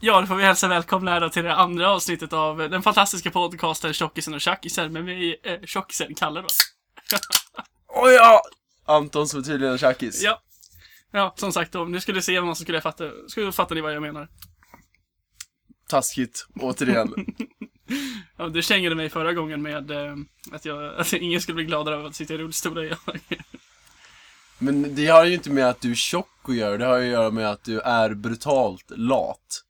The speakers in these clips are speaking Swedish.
Ja, då får vi hälsa välkomna då till det andra avsnittet av den fantastiska podcasten Tjockisen och Tjockiser med mig, Tjockisen, Kalle då. Oj, ja! Anton som är tydligen tjockis. Ja. Ja, som sagt, om ni skulle se vad man skulle fatta ni vad jag menar. Taskigt, återigen. Ja, du kängade mig förra gången med att ingen skulle bli gladare av att sitta i rullstol. Men det har ju inte med att du är tjock att göra, det har ju att göra med att du är brutalt lat.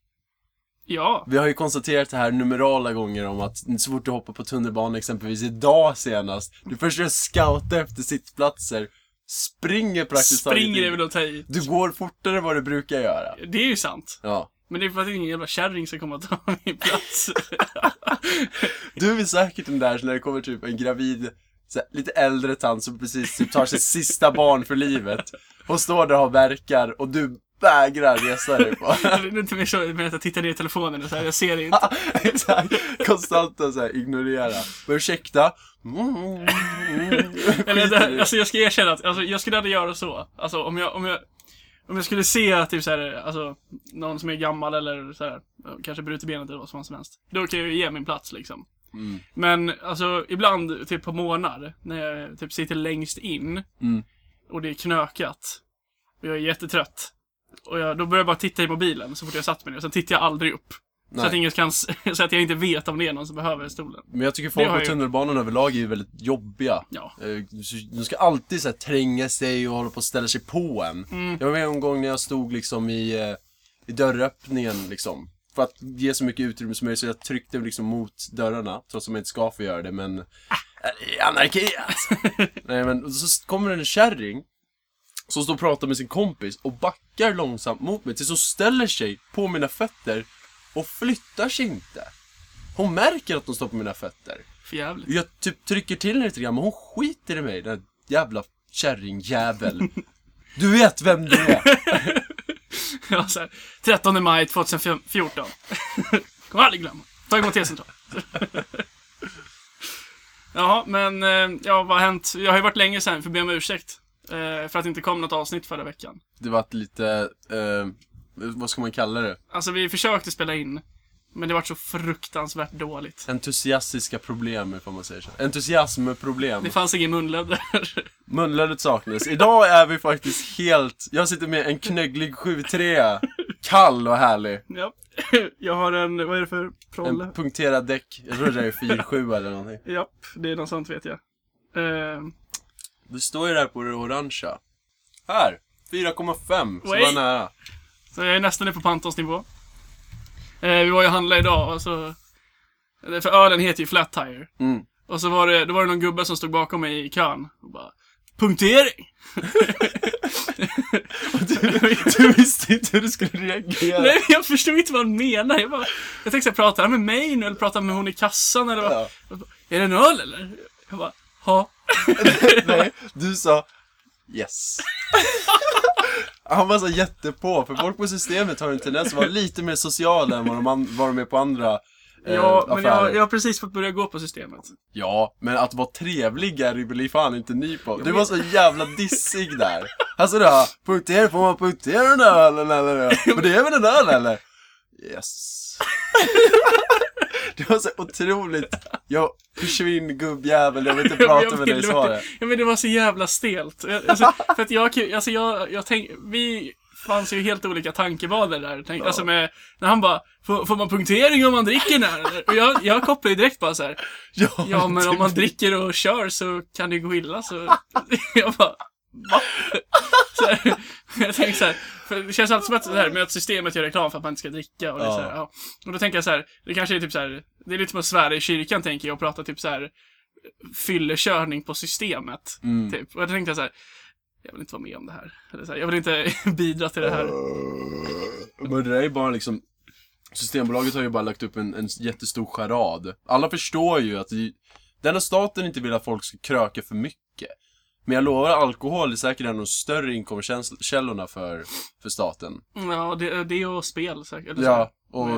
Ja. Vi har ju konstaterat det här numerala gånger om att så fort du hoppar på tunnelbanan exempelvis idag senast, du försöker scouta efter sittplatser, springer praktiskt taget. Är väl att ta i. Du går fortare än vad du brukar göra. Det är ju sant. Ja. Men det är för att ingen jävla kärring ska komma och ta min plats. Du är säkert den där när det kommer typ en gravid, så här, lite äldre tant som precis typ tar sitt sista barn för livet och står där och har verkar och du vägrar resa dig på. Det är inte mer så att jag tittar ner i telefonen och så här, jag ser det inte. Exakt, konstant och så här, ignorera. Men ursäkta. Eller, alltså, jag ska erkänna att alltså, jag skulle aldrig göra så. Alltså om jag skulle se att typ så här, alltså, någon som är gammal eller så här, kanske brutit benet eller vad som helst, då kan jag ju ge min plats liksom. Mm. Men alltså ibland typ på månader när jag typ sitter längst in och det är knökat och jag är jättetrött och då börjar jag bara titta i mobilen så fort jag satt med det och sen tittar jag aldrig upp. Nej. Så att ingen kan, så att jag inte vet om det är någon som behöver stolen. Men jag tycker folk på tunnelbanan överlag är ju väldigt jobbiga. Ja. De ska alltid så här, tränga sig och hålla på och ställa sig på en. Mm. Jag var med en gång när jag stod liksom i dörröppningen liksom. För att ge så mycket utrymme som möjligt så jag tryckte liksom mot dörrarna. Trots att man inte ska få göra det, men... anarki! Alltså. Nej, men så kommer en kärring som står och pratar med sin kompis och backar långsamt mot mig tills hon ställer sig på mina fötter och flyttar sig inte. Hon märker att hon står på mina fötter. För jävligt. Jag typ trycker till henne lite grann, men hon skiter i mig, den här jävla kärringjävel. Du vet vem du är! Ja, så här, 13 maj 2014. Kommer aldrig glömma. Ta emot T-centralen. Jaha, men ja, vad har hänt? Jag har ju varit länge sedan för att be om ursäkt för att det inte kom något avsnitt förra veckan. Det var lite... vad ska man kalla det? Alltså vi försökte spela in, men det var så fruktansvärt dåligt. Entusiastiska problem, får man säga så. Entusiasmproblem. Det fanns ingen munlöder. Munlödet saknas. Idag är vi faktiskt helt... Jag sitter med en knögglig 7-3. Kall och härlig. Ja. Jag har en... Vad är det för prolle? En punkterad däck. Jag tror det är 4-7 eller någonting. Ja, det är något sånt vet jag. Du står ju där på det orangea. Här. 4,5. Så var nära. Så jag är nästan på Pantons nivå. Vi var ju handla idag och så, för ölen heter ju Flat Tire. Mm. Och så var det någon gubbe som stod bakom mig i kön och bara punktering. Du visste inte hur du skulle reagera. Nej, jag förstod inte vad han menade. Jag tänkte prata här med mig nu eller prata med hon i kassan eller vad. Ja. Är det en öl eller? Jag bara, ha. Nej, du sa yes. Han var så jättepå, för folk på systemet har en tendens att vara lite mer sociala än vad de är på andra affärer. Men jag har precis fått börja gå på systemet. Ja, men att vara trevligare blir fan inte ny på. Du var så jävla dissig där. Alltså då, punkter, får man punktera den där eller? Men det är väl den där eller? Yes. Det var så otroligt. Jag försvinn gubbjävel, jag vill inte prata med dig svaret. Ja, men det var så jävla stelt. Alltså, för att jag tänkte, vi fanns ju helt olika tankebanor där. Ja. Alltså med, när han bara, får man punktering om man dricker när? Och jag kopplar ju direkt bara så här. Ja, men om man dricker och kör så kan det gå illa. Så jag bara, va? Så här, jag tänker så här, för det känns alltid som att, så här, med att systemet gör reklam för att man inte ska dricka och det så här, ja. Och då tänker jag så här, det kanske är typ så här, det är lite som att svära i kyrkan tänker jag och prata typ så här fyllekörning på systemet typ. Och jag tänkte så här, jag vill inte vara med om det här eller så här, jag vill inte bidra till det här. Men det är bara liksom, Systembolaget har ju bara lagt upp en jättestor charad. Alla förstår ju att denna staten inte vill att folk ska kröka för mycket. Men jag lovar, alkohol är säkert en av de större inkomstkällorna för staten. Ja, det är och spel säkert. Ja, och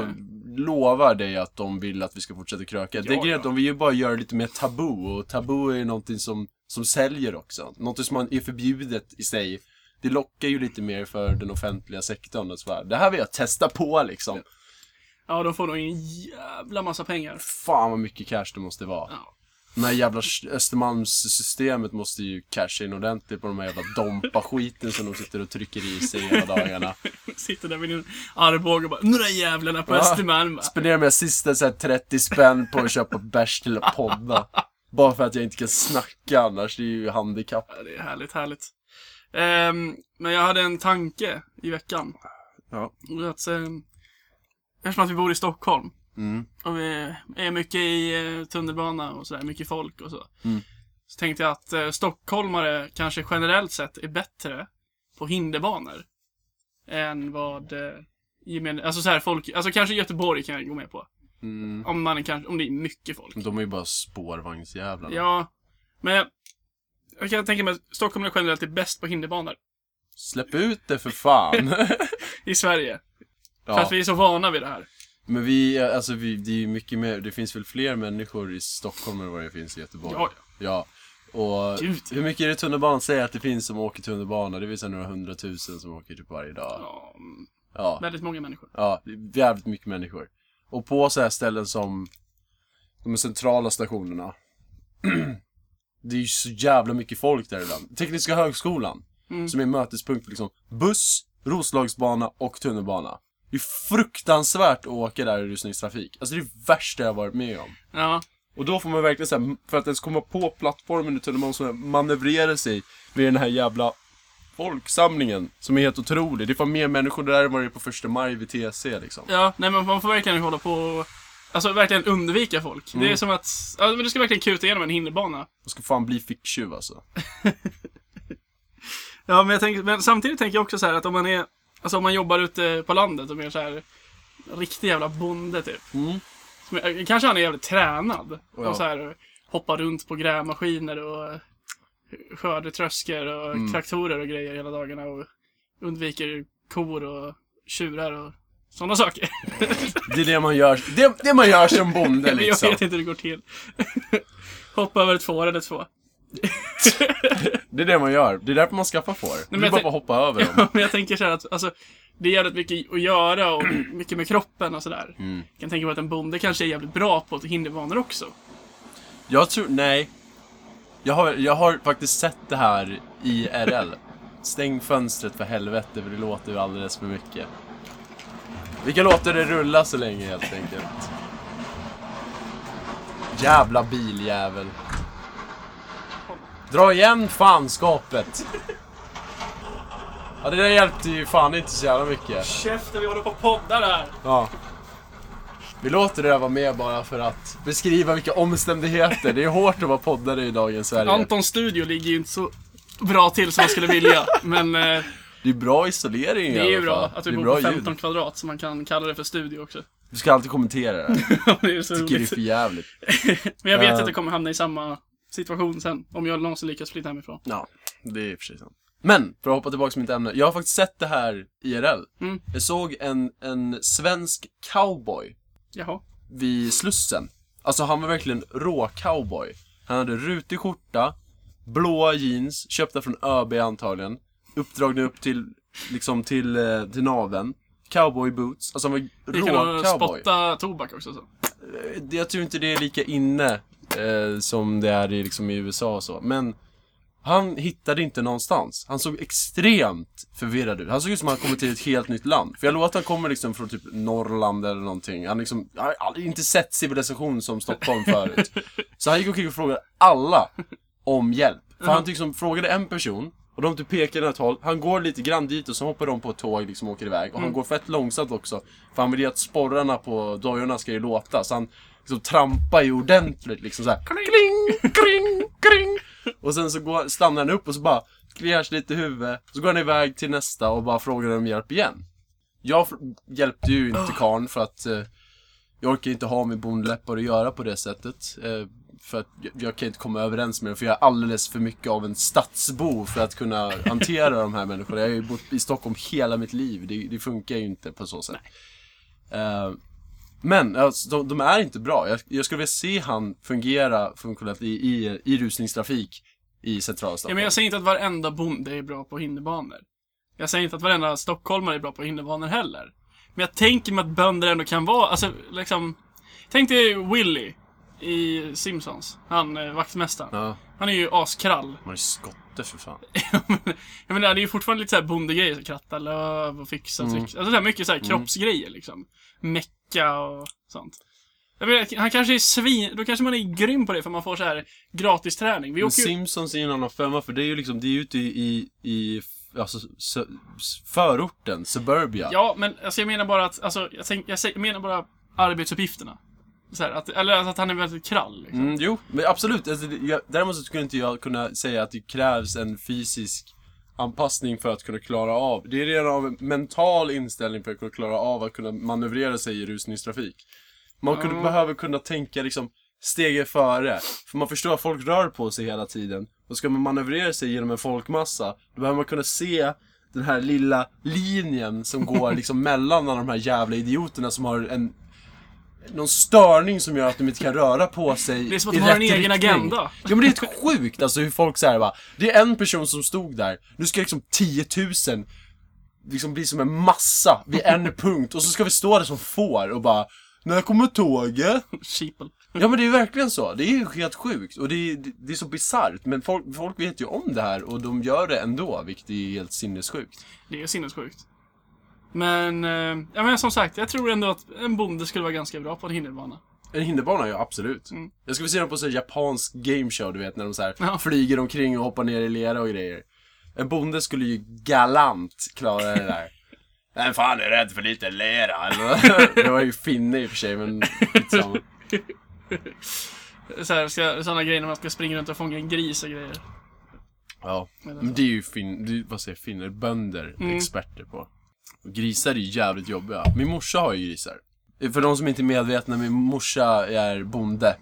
lovar dig att de vill att vi ska fortsätta kröka. Ja, det är grejen att de vill ju bara göra lite mer tabu. Och tabu är ju någonting som säljer också. Någonting som är förbjudet i sig. Det lockar ju lite mer för den offentliga sektorn. Och så här. Det här vill jag testa på liksom. Ja. Ja, då får de en jävla massa pengar. Fan vad mycket cash det måste vara. Ja. Den här jävla Östermalmssystemet måste ju casha in ordentligt på de här jävla dompa-skiten som de sitter och trycker i sig hela dagarna. Sitter där med en armbåge och bara, nu där jävlarna på Östermalm. Spenderar med sista så här 30 spänn på att köpa bärs till att podda. Bara för att jag inte kan snacka annars, det är ju handikapp. Ja, det är härligt, härligt. Men jag hade en tanke i veckan. Ja. Att, eftersom att vi bor i Stockholm. Mm. Och vi är mycket i tunnelbana och sådär, mycket folk och så. Mm. Så tänkte jag att stockholmare kanske generellt sett är bättre på hinderbanor än vad alltså så här folk, alltså kanske Göteborg kan jag gå med på. Mm. Om man kanske om det är mycket folk. De är ju bara spårvagnsjävlarna. Ja. Men jag kan tänka mig att stockholmare generellt är bäst på hinderbanor. Släpp ut det för fan. I Sverige. Ja. För att vi är så vana vid det här. Men vi det är ju mycket mer, det finns väl fler människor i Stockholm än vad det finns i Göteborg. Ja. Och Gud. Hur mycket är det tunnelbanan säger att det finns som åker tunnelbana? Det vill säga några 100 000 som åker typ varje dag. Ja. Väldigt många människor. Ja, jävligt mycket människor. Och på så här ställen som de centrala stationerna. Det är ju så jävla mycket folk där ibland. Tekniska högskolan som är mötespunkt för liksom buss, Roslagsbana och tunnelbana. Det är fruktansvärt att åka där i rusningstrafik. Alltså det är det värsta jag har varit med om. Ja. Och då får man verkligen så här, för att ens komma på plattformen utan man så manövrerar sig vid den här jävla folksamlingen som är helt otrolig. Det får mer människor där än vad det är på 1 maj vid TC liksom. Ja, nej men man får verkligen hålla på, alltså verkligen undvika folk. Det är som att, ja, men du ska verkligen kuta igenom en hinderbana. Du ska fan bli ficktjuv alltså. Ja, men jag tänker, men samtidigt tänker jag också så här att om man är, alltså om man jobbar ute på landet och mer så här riktig jävla bonde typ. Kanske han är jävligt tränad och så här hoppar runt på grävmaskiner och skördetröskor och traktorer och grejer hela dagarna och undviker kor och tjurar och sådana saker. Det är det man gör. Det man gör som bonde liksom. Jag vet inte hur det går till. Hoppa över ett får eller två. Det är det man gör. Det är därför man skaffar får. Du bara hoppa över dem. Ja, men jag tänker så här att alltså, det är jävligt mycket att göra och mycket med kroppen och sådär. Jag kan tänka på att en bonde kanske är jävligt bra på hinderbanor också. Jag tror, nej. Jag har faktiskt sett det här i RL. Stäng fönstret för helvete, för det låter ju alldeles för mycket. Vi kan låta det rulla så länge helt enkelt. Jävla biljävel. Dra igen fanskapet. Ja, det där hjälpte ju fan inte så jävla mycket. Käften, vi håller på poddar här. Ja. Vi låter det vara med bara för att beskriva vilka omständigheter. Det är hårt att vara poddare i dagens Sverige. Antons studio ligger ju inte så bra till som man skulle vilja. Men det är bra isolering i alla fall. Det är ju bra att vi bor på 15 ljud. Kvadrat så man kan kalla det för studio också. Du ska alltid kommentera det här. Ja, det är så roligt. Tycker det är för jävligt. Men jag vet att det kommer hamna i samma situation sen, om jag någonsin lyckas flytta hemifrån. Ja, det är precis sant. Men, för att hoppa tillbaka till mitt ämne, jag har faktiskt sett det här IRL. Jag såg en svensk cowboy. Jaha. Vid Slussen. Alltså han var verkligen rå cowboy. Han hade rutig skjorta, blåa jeans, köpta från ÖB antagligen, uppdragna upp till liksom till naveln, cowboy boots. Alltså han var rå cowboy. Kan spotta tobak också så. Jag tror inte det är lika inne som det är liksom i USA och så. Men han hittade inte någonstans. Han såg extremt förvirrad ut. Han såg ut som han kommit till ett helt nytt land. För jag låter att han kommer liksom från typ Norrland eller någonting. Han liksom har inte sett civilisation som Stockholm förut. Så han gick och frågade alla om hjälp. För han liksom frågade en person och de typ pekade åt håll. Han går lite grann dit och så hoppar de på ett tåg liksom åker iväg. Och han går fett långsamt också. För han vill ju att sporrarna på dojorna ska ju låta. Så han liksom trampar ju ordentligt liksom så här. Kling, kring, kring. Och sen så stannar han upp och så bara kliar sig lite i huvudet. Så går han iväg till nästa och bara frågar om hjälp igen. Jag hjälpte ju inte karn för att jag orkar inte ha med bondläppar att göra på det sättet. För att jag kan inte komma överens med det. För jag är alldeles för mycket av en stadsbo för att kunna hantera de här människorna. Jag har ju bott i Stockholm hela mitt liv. Det funkar ju inte på så sätt. Men alltså, de är inte bra. Jag skulle vilja se han fungera funktionellt i rusningstrafik i centrala Stockholm. Ja, men jag säger inte att varenda bonde är bra på hinderbanor. Jag säger inte att varenda stockholmare är bra på hinderbanor heller. Men jag tänker mig att bönder ändå kan vara, alltså liksom, tänk dig Willy i Simpsons, han vaktmästaren. Ja. Han är ju askrall. Han är skotte för fan. Jag menar, det är ju fortfarande lite så här bondegrejer, så kratta löv och fixa och alltså så här mycket så här kroppsgrejer liksom. Mecka och sånt. Jag menar, han kanske är då kanske man är grym på det för man får så här gratis träning. Men Simpsons är ju en annan femma, för det är ju liksom, det är ju ute i alltså förorten, suburbia. Ja, men alltså, jag menar bara att alltså, jag menar bara arbetsuppgifterna. Så här, att han är väldigt krall liksom. Jo, men absolut, alltså, däremot så skulle inte jag kunna säga att det krävs en fysisk anpassning för att kunna klara av. Det är redan av en mental inställning för att kunna klara av att kunna manövrera sig i rusningstrafik. Man behöver kunna tänka liksom steget före, för man förstår att folk rör på sig hela tiden. Och ska man manövrera sig genom en folkmassa, då behöver man kunna se den här lilla linjen som går liksom mellan de här jävla idioterna som har någon störning som gör att de inte kan röra på sig. Det är som att de har en egen agenda. Ja, men det är helt sjukt alltså, hur folk så här, va. Det är en person som stod där. Nu ska liksom 10 000 liksom bli som en massa vid en punkt. Och så ska vi stå där som får och bara, när kommer tåget? Ja, men det är verkligen så. Det är ju helt sjukt. Och det är så bizarrt. Men folk vet ju om det här. Och de gör det ändå. Vilket är helt sinnessjukt. Det är sinnessjukt. Men, ja, men som sagt, jag tror ändå att en bonde skulle vara ganska bra på en hinderbana. En hinderbana, ja, absolut. Jag skulle se dem på så japansk gameshow, du vet. När de så här flyger omkring och hoppar ner i lera och grejer. En bonde skulle ju galant klara det där. Nej, fan, jag är rädd för lite lera. Det var ju finne i och för sig, men liksom. Sådana grejer när man ska springa runt och fånga en gris och grejer. Ja, men det är ju finner, bönder, experter på. Och grisar är ju jävligt jobbiga. Min morsa har ju grisar. För de som inte är medvetna, min morsa är bonde.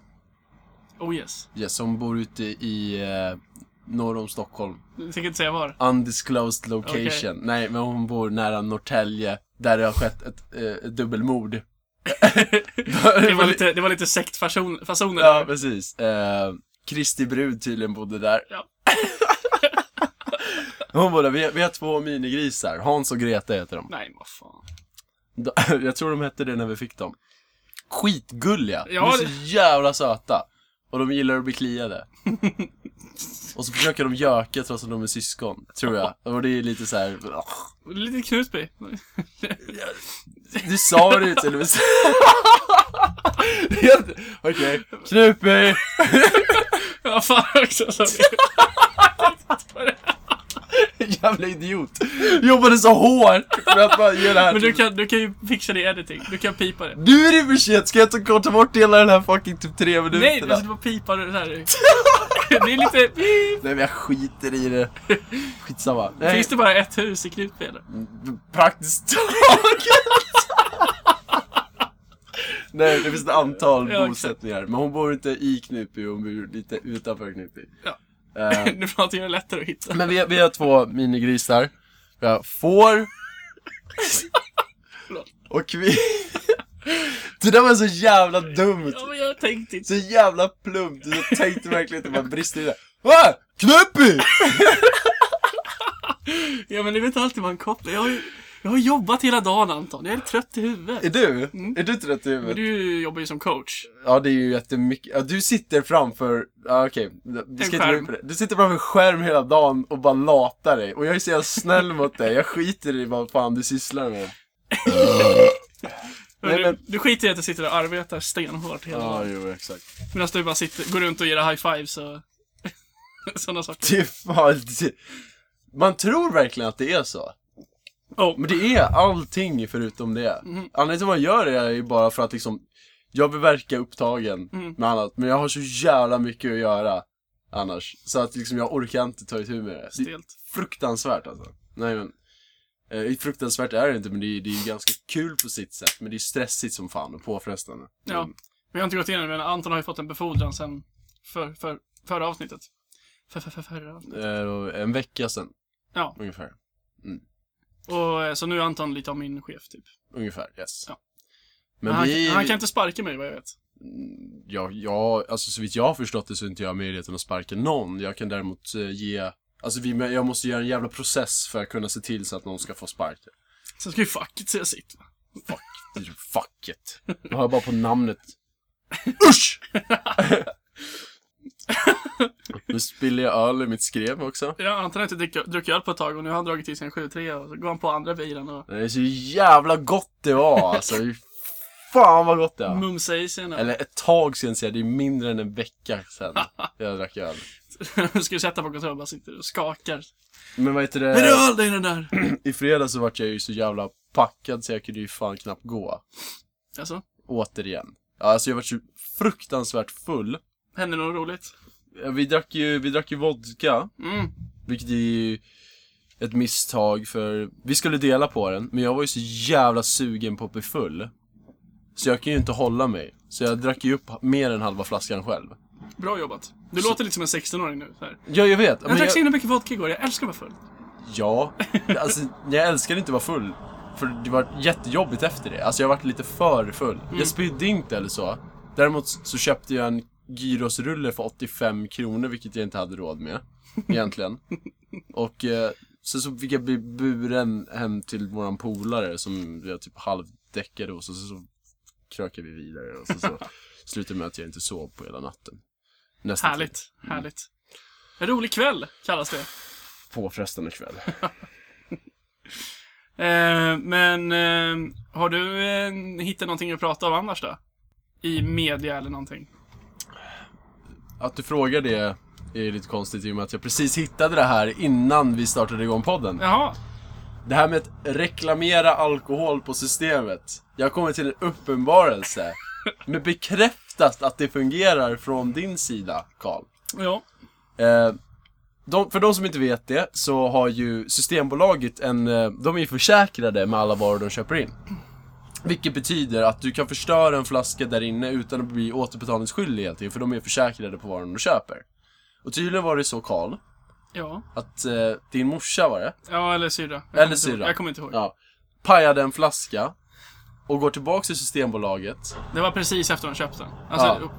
Oh yes. Yes, hon bor ute i norr om Stockholm. Jag tänker inte säga var. Undisclosed location. Okay. Nej, men hon bor nära Norrtälje, där det har skett ett dubbelmord. det var lite sektfasoner. Ja, precis. Kristi Brud tydligen bodde där. Ja. Hon bodde, vi har 2 minigrisar. Hans och Greta heter de. Nej, vad fan. Jag tror de hette det när vi fick dem. Skitgulliga. Ja, de är så jävla söta. Och de gillar att bli kliade. Och så försöker de göka trots att de är syskon, tror jag. Och det är lite så här. Lite Knutby. Du sa det ju till mig. Okej. Knutby. Vad fan också sa jag. Jävla idiot. Jobbade så hårt för att bara göra det här. Men du kan ju fixa det i editing. Du kan pipa det. Nu är det för shit. Ska jag inte korta bort hela den här fucking typ 3 minuter? Nej, du ska bara pipa det här. Det är lite... Nej, men jag skiter i det. Skitsamma. Nej. Finns det bara ett hus i Knutby? Praktiskt taget. Nej, det finns ett antal bosättningar. Men hon bor inte i Knutby. Hon bor lite utanför Knutby. Ja. Nu pratar jag lättare att hitta. Men vi har 2 minigrisar. Vi har får och kvin. Det där var så jävla dumt. Ja, men jag tänkte inte. Så jävla plumpt. Jag tänkte verkligen inte. Man brister i det. Va? Knöppig! Ja, men det vet inte alltid man kopplar. Jag har jobbat hela dagen, Anton. Jag är trött i huvudet. Är du? Är du trött i huvudet? Men du jobbar ju som coach. Ja, det är ju jättemycket. Ja, du sitter framför... Ja, okej. Du sitter framför skärm hela dagen och bara latar dig. Och jag är så jävla snäll mot dig. Jag skiter i vad fan du sysslar med. Nej, men... du skiter i att du sitter och arbetar stenhårt hela dagen. Ja, jo, exakt. Medan du bara sitter, går runt och ger high fives och sådana saker. Man tror verkligen att det är så. Oh. Men det är allting förutom det. Anledningen till man gör det är bara för att liksom, jag vill verka upptagen med annat. Men jag har så jävla mycket att göra annars. Så att liksom, jag orkar inte ta itu med det. Det är fruktansvärt alltså. Nej, men, fruktansvärt är det inte. Men det är ganska kul på sitt sätt. Men det är stressigt som fan och påfrestande. Ja, men jag har inte gått igenom det. Men Anton har ju fått en befordran sen förra avsnittet. Förra avsnittet. En vecka sedan. Ja. Ungefär. Och så nu är Anton lite av min chef typ. Ungefär, yes. Ja. Men han kan inte sparka mig, vad jag vet. Ja, alltså så vitt jag har förstått det så är inte jag möjligheten att sparka någon. Jag kan däremot ge... Alltså jag måste göra en jävla process för att kunna se till så att någon ska få sparka. Sen ska ju facket säga sitt. Fuck it. Jag hör bara på namnet. Usch! Nu spiller jag öl i mitt skrev också. Ja, Anton har inte druckit öl på ett tag och nu har han dragit i sin 7-3 och så går han på andra bilen. Och... det är så jävla gott det var, alltså. Fan vad gott det var. Mumsa i sig nu. Eller ett tag sedan, säga, det är mindre än en vecka sedan jag drack öl. Nu ska du sätta på kontoret och bara sitter och skakar. Men vad heter det? Men öl, det är den där! I fredag så var jag ju så jävla packad så jag kunde ju fan knappt gå. Alltså? Återigen. Ja, alltså jag var så fruktansvärt full. Hände något roligt? Ja, vi drack ju vodka. Mm. Vilket är ju ett misstag för... vi skulle dela på den, men jag var ju så jävla sugen på att bli full. Så jag kan ju inte hålla mig. Så jag drack ju upp mer än halva flaskan själv. Bra jobbat. Du så... låter lite som en 16-åring nu. Så här. Ja, jag vet. Jag drack så mycket vodka igår. Jag älskar att vara full. Ja, alltså jag älskar inte att vara full. För det var jättejobbigt efter det. Alltså jag har varit lite för full. Mm. Jag spydde inte eller så. Däremot så köpte jag en gyrosrulle för 85 kronor. Vilket jag inte hade råd med. Egentligen. Och så fick jag bli buren hem till våran polare. Som jag typ halvdäckade och så krökade vi vidare. Och så slutade med att jag inte sov på hela natten. Nästan härligt, mm. Härligt. En rolig kväll kallas det. Påfrestande kväll. Men har du hittat någonting att prata om annars då? I media eller någonting? Att du frågar det är lite konstigt i och med att jag precis hittade det här innan vi startade igång podden. Jaha. Det här med att reklamera alkohol på systemet. Jag kommer till en uppenbarelse. Men bekräftat att det fungerar från din sida, Karl. Ja. För de som inte vet det så har ju Systembolaget de är försäkrade med alla varor de köper in. Vilket betyder att du kan förstöra en flaska där inne utan att bli återbetalningsskyldig. För de är försäkrade på varor de köper. Och tydligen var det så, Karl. Ja. Att din morsa var det. Ja, eller syrra. Jag kommer inte ihåg. Ja. Pajade en flaska. Och går tillbaka till Systembolaget. Det var precis efter de köpte den. Alltså,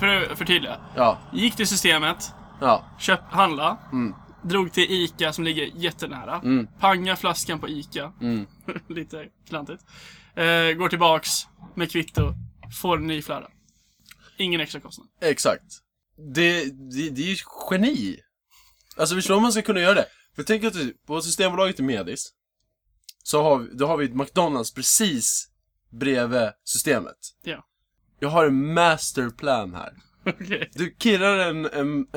ja. För tydliga. Ja. Gick till systemet. Ja. Handla. Mm. Drog till Ica som ligger jättenära. Mm. Panga flaskan på Ica. Mm. Lite klantigt. Går tillbaka med kvitto. Får en ny flära. Ingen extra kostnad. Exakt. Det är ju geni. Alltså förstår man ska kunna göra det. För tänk att på Systembolaget i Medis. Så har vi McDonald's precis bredvid systemet. Ja. Jag har en masterplan här. Okay. Du kirrar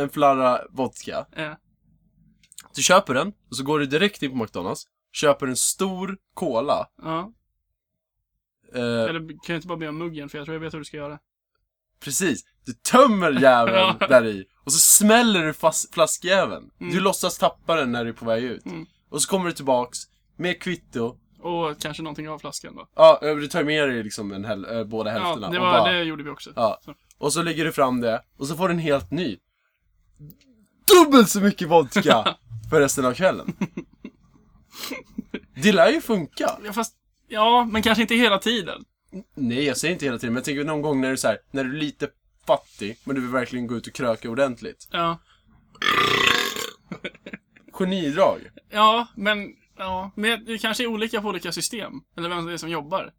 en flarra vodka. Ja. Du köper den och så går du direkt in på McDonald's. Köper en stor cola. Ja. Eller kan jag inte bara be om muggen för jag tror jag vet hur du ska göra. Precis. Du tömmer jäveln där i. Och så smäller du fast flaskjäveln. Mm. Du låtsas tappa den när du är på väg ut. Mm. Och så kommer du tillbaks med kvitto. Och kanske någonting av flaskan då. Ja, du tar med dig liksom båda hälfterna. Ja, det gjorde vi också. Ja. Så. Och så lägger du fram det. Och så får du en helt ny. Dubbelt så mycket vodka för resten av kvällen. Det lär ju funka. Ja, fast, ja, men kanske inte hela tiden. Nej, jag säger inte hela tiden. Men jag tänker någon gång när du, så här, när du är lite fattig. Men du vill verkligen gå ut och kröka ordentligt. Ja. Genidrag. Ja, men... ja, men det kanske är olika på olika system. Eller vem det är som jobbar.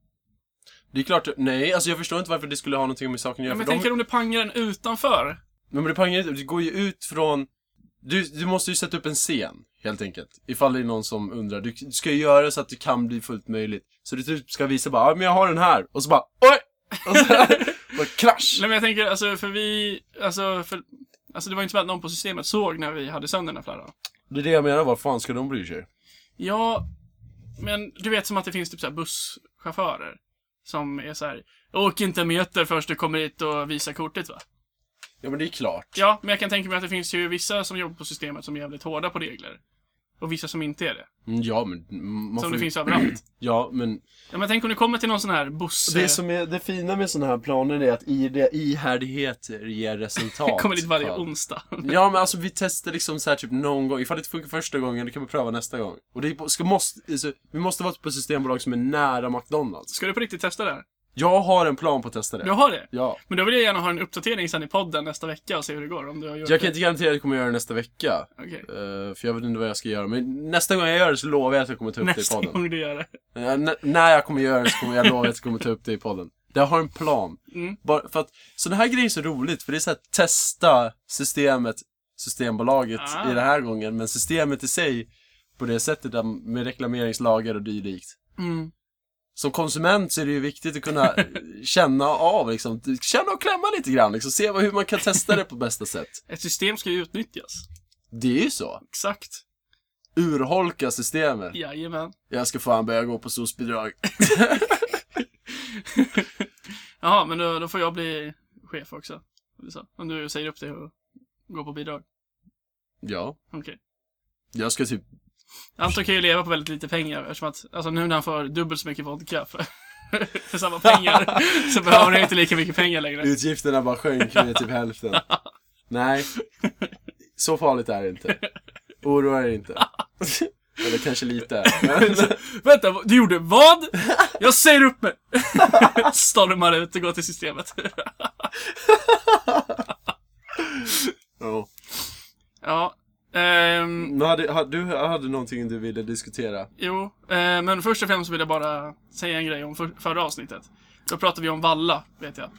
Det är klart, nej, alltså jag förstår inte varför det skulle ha någonting med saken att göra. Ja, men tänker om du pangar den utanför? Men det pangar inte, det går ju ut från... Du måste ju sätta upp en scen, helt enkelt. Ifall det är någon som undrar. Du ska ju göra så att det kan bli fullt möjligt. Så du typ ska visa bara, ja men jag har den här. Och så bara, oj! Och så här, bara krasch! Nej men jag tänker, alltså för vi... Alltså det var inte så att någon på systemet såg när vi hade sönder den här flera. Det är det jag menar, vad fan ska de bry sig? Ja, men du vet som att det finns typ så här busschaufförer som är så här, åk inte en meter först du kommer hit och visar kortet va? Ja, men det är klart. Ja, men jag kan tänka mig att det finns ju vissa som jobbar på systemet som är jävligt hårda på regler. Och vissa som inte är det. Ja, men... som det finns överallt. Ja, men... ja, men tänk om du kommer till någon sån här buss... det som är det fina med såna här planer är att ihärdighet ger resultat. Det kommer lite varje onsdag. Ja, men alltså vi testar liksom så här typ någon gång. Ifall det funkar första gången, det kan vi pröva nästa gång. Och det måste, alltså, vi måste vara på ett systembolag som är nära McDonald's. Ska du på riktigt testa det här? Jag har en plan på att testa det. Du har det? Ja. Men då vill jag gärna ha en uppdatering sen i podden nästa vecka och se hur det går. Om du har gjort jag kan inte garantera att jag kommer göra det nästa vecka. Okay. För jag vet inte vad jag ska göra. Men nästa gång jag gör det så lovar jag att jag kommer ta upp det i podden. Nästa gång du gör det? När jag kommer göra det så kommer jag lova att jag kommer ta upp det i podden. Jag har en plan. Mm. Bara för att, så den här grejen är så roligt. För det är så här testa Systembolaget i den här gången. Men systemet i sig på det sättet där, med reklameringslagar och dylikt. Mm. Som konsument så är det ju viktigt att kunna känna av, liksom, känna och klämma lite grann, liksom, se hur man kan testa det på bästa sätt. Ett system ska ju utnyttjas. Det är ju så. Exakt. Urholka systemet. Jajamän. Jag ska fan börja gå på SOS-bidrag. Jaha, men då får jag bli chef också. Om du säger upp det och går på bidrag. Ja. Okej. Okay. Jag ska typ... Anton kan ju leva på väldigt lite pengar eftersom att, alltså nu när han får dubbelt så mycket vodka för samma pengar så behöver han inte lika mycket pengar längre. Utgifterna bara sjönk med typ hälften. Nej, så farligt är det inte. Oroa er inte. Eller kanske lite. Vänta, du gjorde vad? Jag säger upp mig. Stormar ut och går till systemet. Ja. Hade du någonting du ville diskutera? Jo, men först och främst vill jag bara säga en grej om förra avsnittet. Då pratade vi om Valla, vet jag.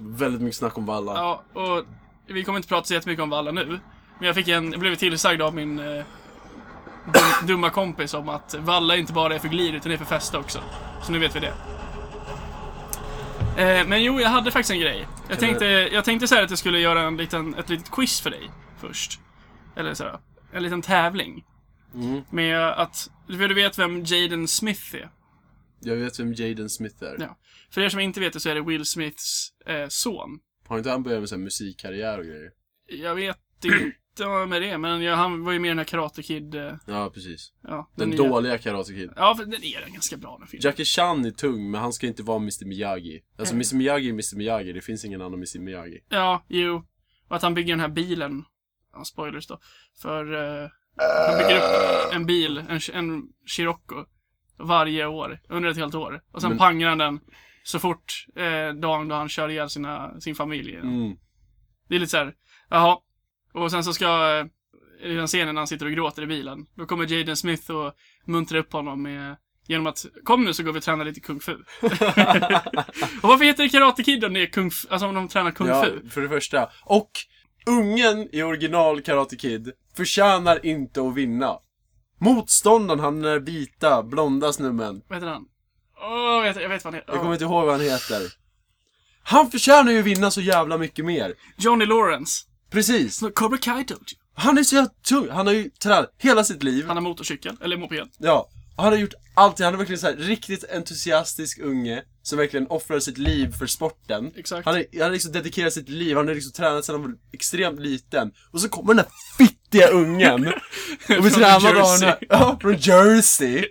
Väldigt mycket snack om Valla. Ja, och vi kommer inte prata så jättemycket om Valla nu. Men jag blev tillsagd av min dumma kompis om att Valla inte bara är för glid utan är för festa också. Så nu vet vi det. Men jo, jag hade faktiskt en grej. Jag tänkte så här att jag skulle göra ett litet quiz för dig först. Eller sådär, en liten tävling. Mm. Med att, för du vet vem Jaden Smith är. Jag vet vem Jaden Smith är. Ja. För er som inte vet det så är det Will Smiths son. Har inte han börjat med sån musikkarriär och grejer? Jag vet inte med det, men han var ju med i den här Karate Kid. Ja, precis. Ja, den dåliga Karate Kid. Ja, för den är ganska bra den filmen. Jackie Chan är tung, men han ska inte vara Mr. Miyagi. Alltså Mr. Miyagi är Mr. Miyagi, det finns ingen annan Mr. Miyagi. Ja, jo. Och att han bygger den här bilen. Ja, spoilers då. För han bygger upp en bil, en Scirocco varje år, under ett helt år. Och sen pangar han den så fort dagen då han kör ihjäl sin familj. Mm. Det är lite så här. Jaha. Och sen så ska i den scenen när han sitter och gråter i bilen, då kommer Jaden Smith och muntrar upp honom genom att, kom nu så går vi och tränar lite kung fu. Och varför heter det Karate Kid om det är kung fu? Alltså om de tränar kung fu? Ja, för det första. Och ungen i original Karate Kid förtjänar inte att vinna. Motståndaren, han är vita, blonda snubben. Vad heter han? Jag vet vad han heter. Jag kommer inte ihåg vad han heter. Han förtjänar ju att vinna så jävla mycket mer. Johnny Lawrence. Precis. Så Cobra Kai tog. Han är så tung. Han har ju tränat hela sitt liv. Han har motorcykel, eller moped. Ja. Och han har gjort allt. Han är verkligen så här riktigt entusiastisk unge som verkligen offrar sitt liv för sporten. Exakt. Han har liksom dedikerat sitt liv. Han har liksom tränat sedan han var extremt liten. Och så kommer den där fittiga ungen och betränar av den här, från Jersey.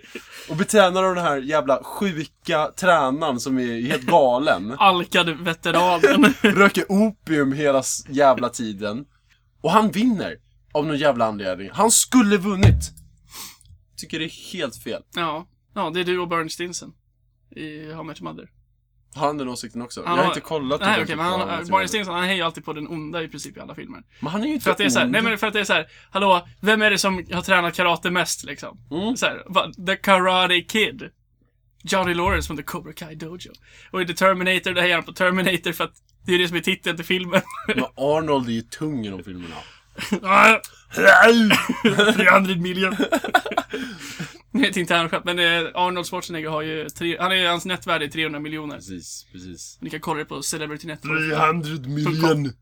Och betränar av den här jävla sjuka tränaren som är helt galen. Alkad veteranen. Röker opium hela jävla tiden. Och han vinner av någon jävla anledning. Han skulle vunnit. Tycker det är helt fel. Ja, det är du och Bernie Stinson i How I Met Your Mother. Har han den åsikten också? Jag har inte kollat. Nej, okej, men Bernie Stinson, han hejar alltid på den onda i princip i alla filmer. Men han är ju inte för att det är så här, nej men för att det är så här, hallå, vem är det som har tränat karate mest liksom? Mm. Så här, The Karate Kid. Johnny Lawrence från The Cobra Kai Dojo. Och i The Terminator, det hejar han på Terminator för att det är det som är titeln till filmen. Men Arnold är ju tung i de filmerna. 300 miljoner. Nej, jag tänkte han, men Arnold Schwarzenegger har ju hans nettvärde är 300 miljoner. Precis. Ni kan kolla det på Celebrity Network. 300 miljoner.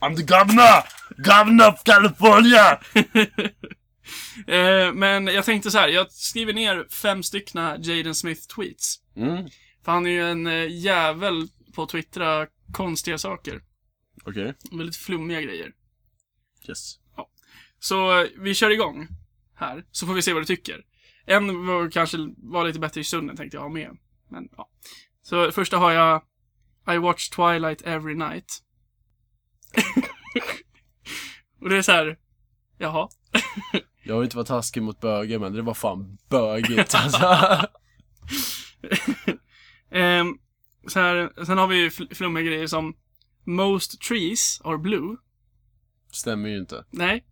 I'm the governor of California. Men jag tänkte så här, jag skriver ner 5 styckna Jaden Smith tweets. Mm. För han är ju en jävel på att twittra konstiga saker. Okej. Okay. Väldigt flummiga grejer. Yes. Ja. Så vi kör igång här. Så får vi se vad du tycker. En var kanske var lite bättre i stunden, tänkte jag ha med. Men ja. Så första har jag I watch Twilight every night. Och det är så här. Jaha. Jag vill inte vara taskig mot böger, men det var fan bögigt alltså. Så här, sen har vi ju flummiga grejer som most trees are blue. Stämmer ju inte. Nej.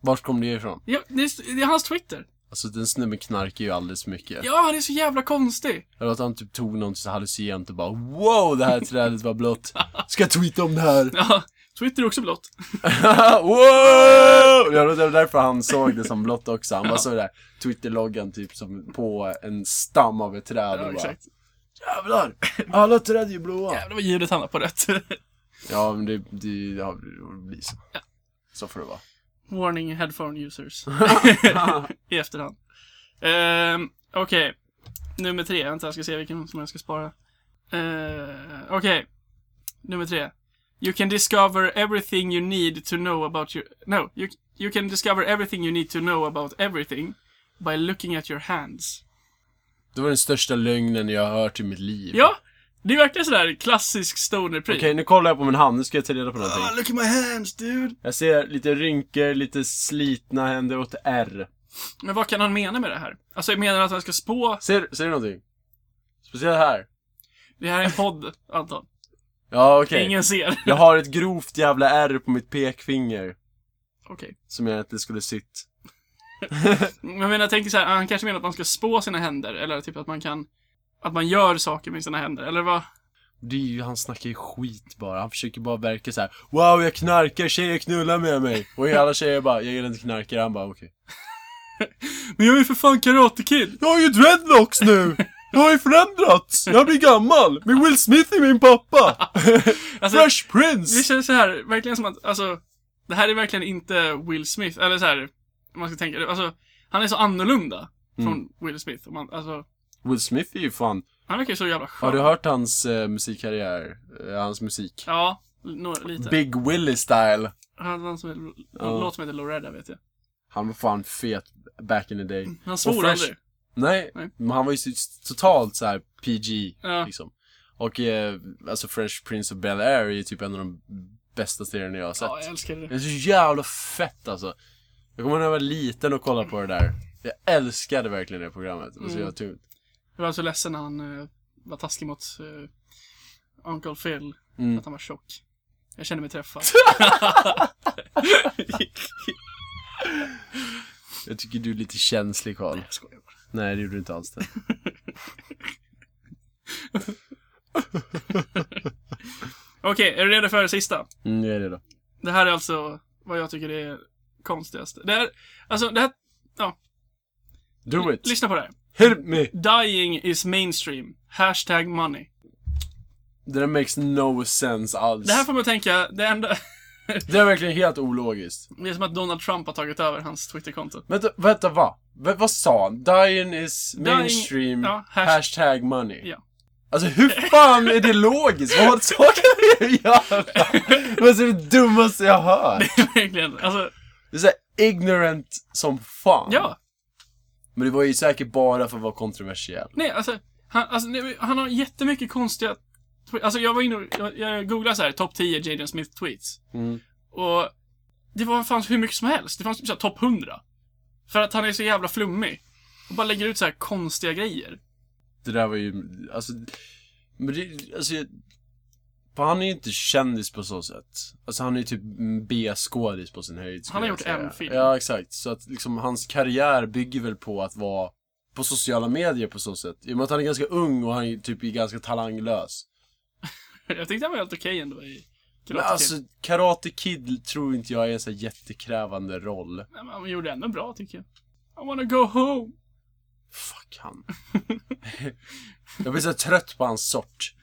Var kom det ifrån? Ja, det är hans Twitter. Alltså den snubben knarkar ju alldeles mycket. Ja, han är så jävla konstig. Eller att han typ tog någonting så hallucinant och bara wow, det här trädet var blått. Ska jag tweeta om det här? Ja, Twitter är också blått. Wow! Ja, det var därför han såg det som blått också. Han bara såg det där Twitter-loggan typ som på en stam av ett träd. Ja, och exakt. Bara, jävlar! Alla träd är ju blåa. Jävlar vad ljudet hamnar på rätt. Ja, men det blir så. Ja. Så får det vara. Warning headphone users. I efterhand. Okej. Nummer 3. Vänta, jag ska se vilken som jag ska spara. Okej. Nummer 3. You can discover everything you need to know about your... No, you can discover everything you need to know about everything by looking at your hands. Det var den största lögnen jag har hört i mitt liv. Ja, det är verkligen sådär klassisk stoner-pryl. Okej, nu kollar jag på min hand. Nu ska jag ta reda på någonting. Ah, look at my hands, dude. Jag ser lite rynkor, lite slitna händer åt R. Men vad kan han mena med det här? Alltså, jag menar att han ska spå... Ser du någonting? Speciellt här. Det här är en podd, Anton. Ja, okej. Ingen ser. Jag har ett grovt jävla R på mitt pekfinger. Okej. Som jag inte skulle sitt. Men jag tänker så här, han kanske menar att man ska spå sina händer. Eller typ att man kan... Att man gör saker med sina händer, eller vad? Det är ju, han snackar ju skit bara. Han försöker bara verka så här: wow, jag knarkar, tjejer knullar med mig. Och alla tjejer bara, jag gillar inte knarkar. Han bara, okej. Men jag är ju för fan Karate Kid. Jag har ju dreadlocks nu. Jag har ju förändrats. Jag blir gammal. Men Will Smith är min pappa. Alltså, Fresh Prince. Det känns så här, verkligen som att, alltså, det här är verkligen inte Will Smith. Eller så här, man ska tänka, alltså, han är så annorlunda från Will Smith. Om man, alltså... Will Smith är ju fan... Han verkar ju så jävla skön. Har du hört hans musikkarriär? Hans musik? Ja, lite. Big Willie-style. Han som heter... låt som heter Loretta, vet jag. Han var fan fet back in the day. Han svor aldrig. Nej, men han var ju totalt så här PG, liksom. Och alltså Fresh Prince of Bel Air är ju typ en av de bästa serierna jag har sett. Ja, jag älskar det. Det är så jävla fett, alltså. Jag kommer när jag var liten och kollade på det där. Jag älskade verkligen det programmet. Det var så jävla tungt. Jag var så ledsen när han var taskig mot Uncle Phil. Att han var tjock. Jag kände mig träffad. Jag tycker du är lite känslig, Karl. Nej, jag skojar bara. Nej, det gjorde du inte alls det. Okej, är du redo för det sista? Mm, jag är redo. Det här är alltså vad jag tycker är konstigast. Ja. Do it. Lyssna på det här. Help me. Dying is mainstream. Hashtag money. Det makes no sense alls. Det här får man tänka, det enda... Det är verkligen helt ologiskt. Det är som att Donald Trump har tagit över hans Twitterkonto. Vänta, vad? Vad sa han? Dying is mainstream. Hashtag money. Ja. Alltså hur fan är det logiskt? Vad har det saker att göra? Vad är det dummaste jag hör? Det är verkligen, alltså... Det är så här ignorant som fan. Ja. Men det var ju säkert bara för att vara kontroversiell. Nej, alltså han har jättemycket konstiga... Alltså jag var inne och jag googlade så här topp 10 Jaden Smith tweets. Och det fanns hur mycket som helst. Det fanns typ så här topp 100. För att han är så jävla flummig. Och bara lägger ut så här konstiga grejer. Det där var ju... Han är ju inte kändis på så sätt. Alltså han är ju typ B-skådis på sin höjd. Han har gjort en film. Ja, exakt. Så att liksom hans karriär bygger väl på att vara på sociala medier på så sätt. I och med att han är ganska ung och han är typ ganska talanglös. Jag tyckte han var helt okej ändå i Karate Kid. Men alltså Karate Kid tror inte jag är en så jättekrävande roll. Nej, men han gjorde ändå bra tycker jag. I wanna go home. Fuck han. Jag blir så trött på hans sort.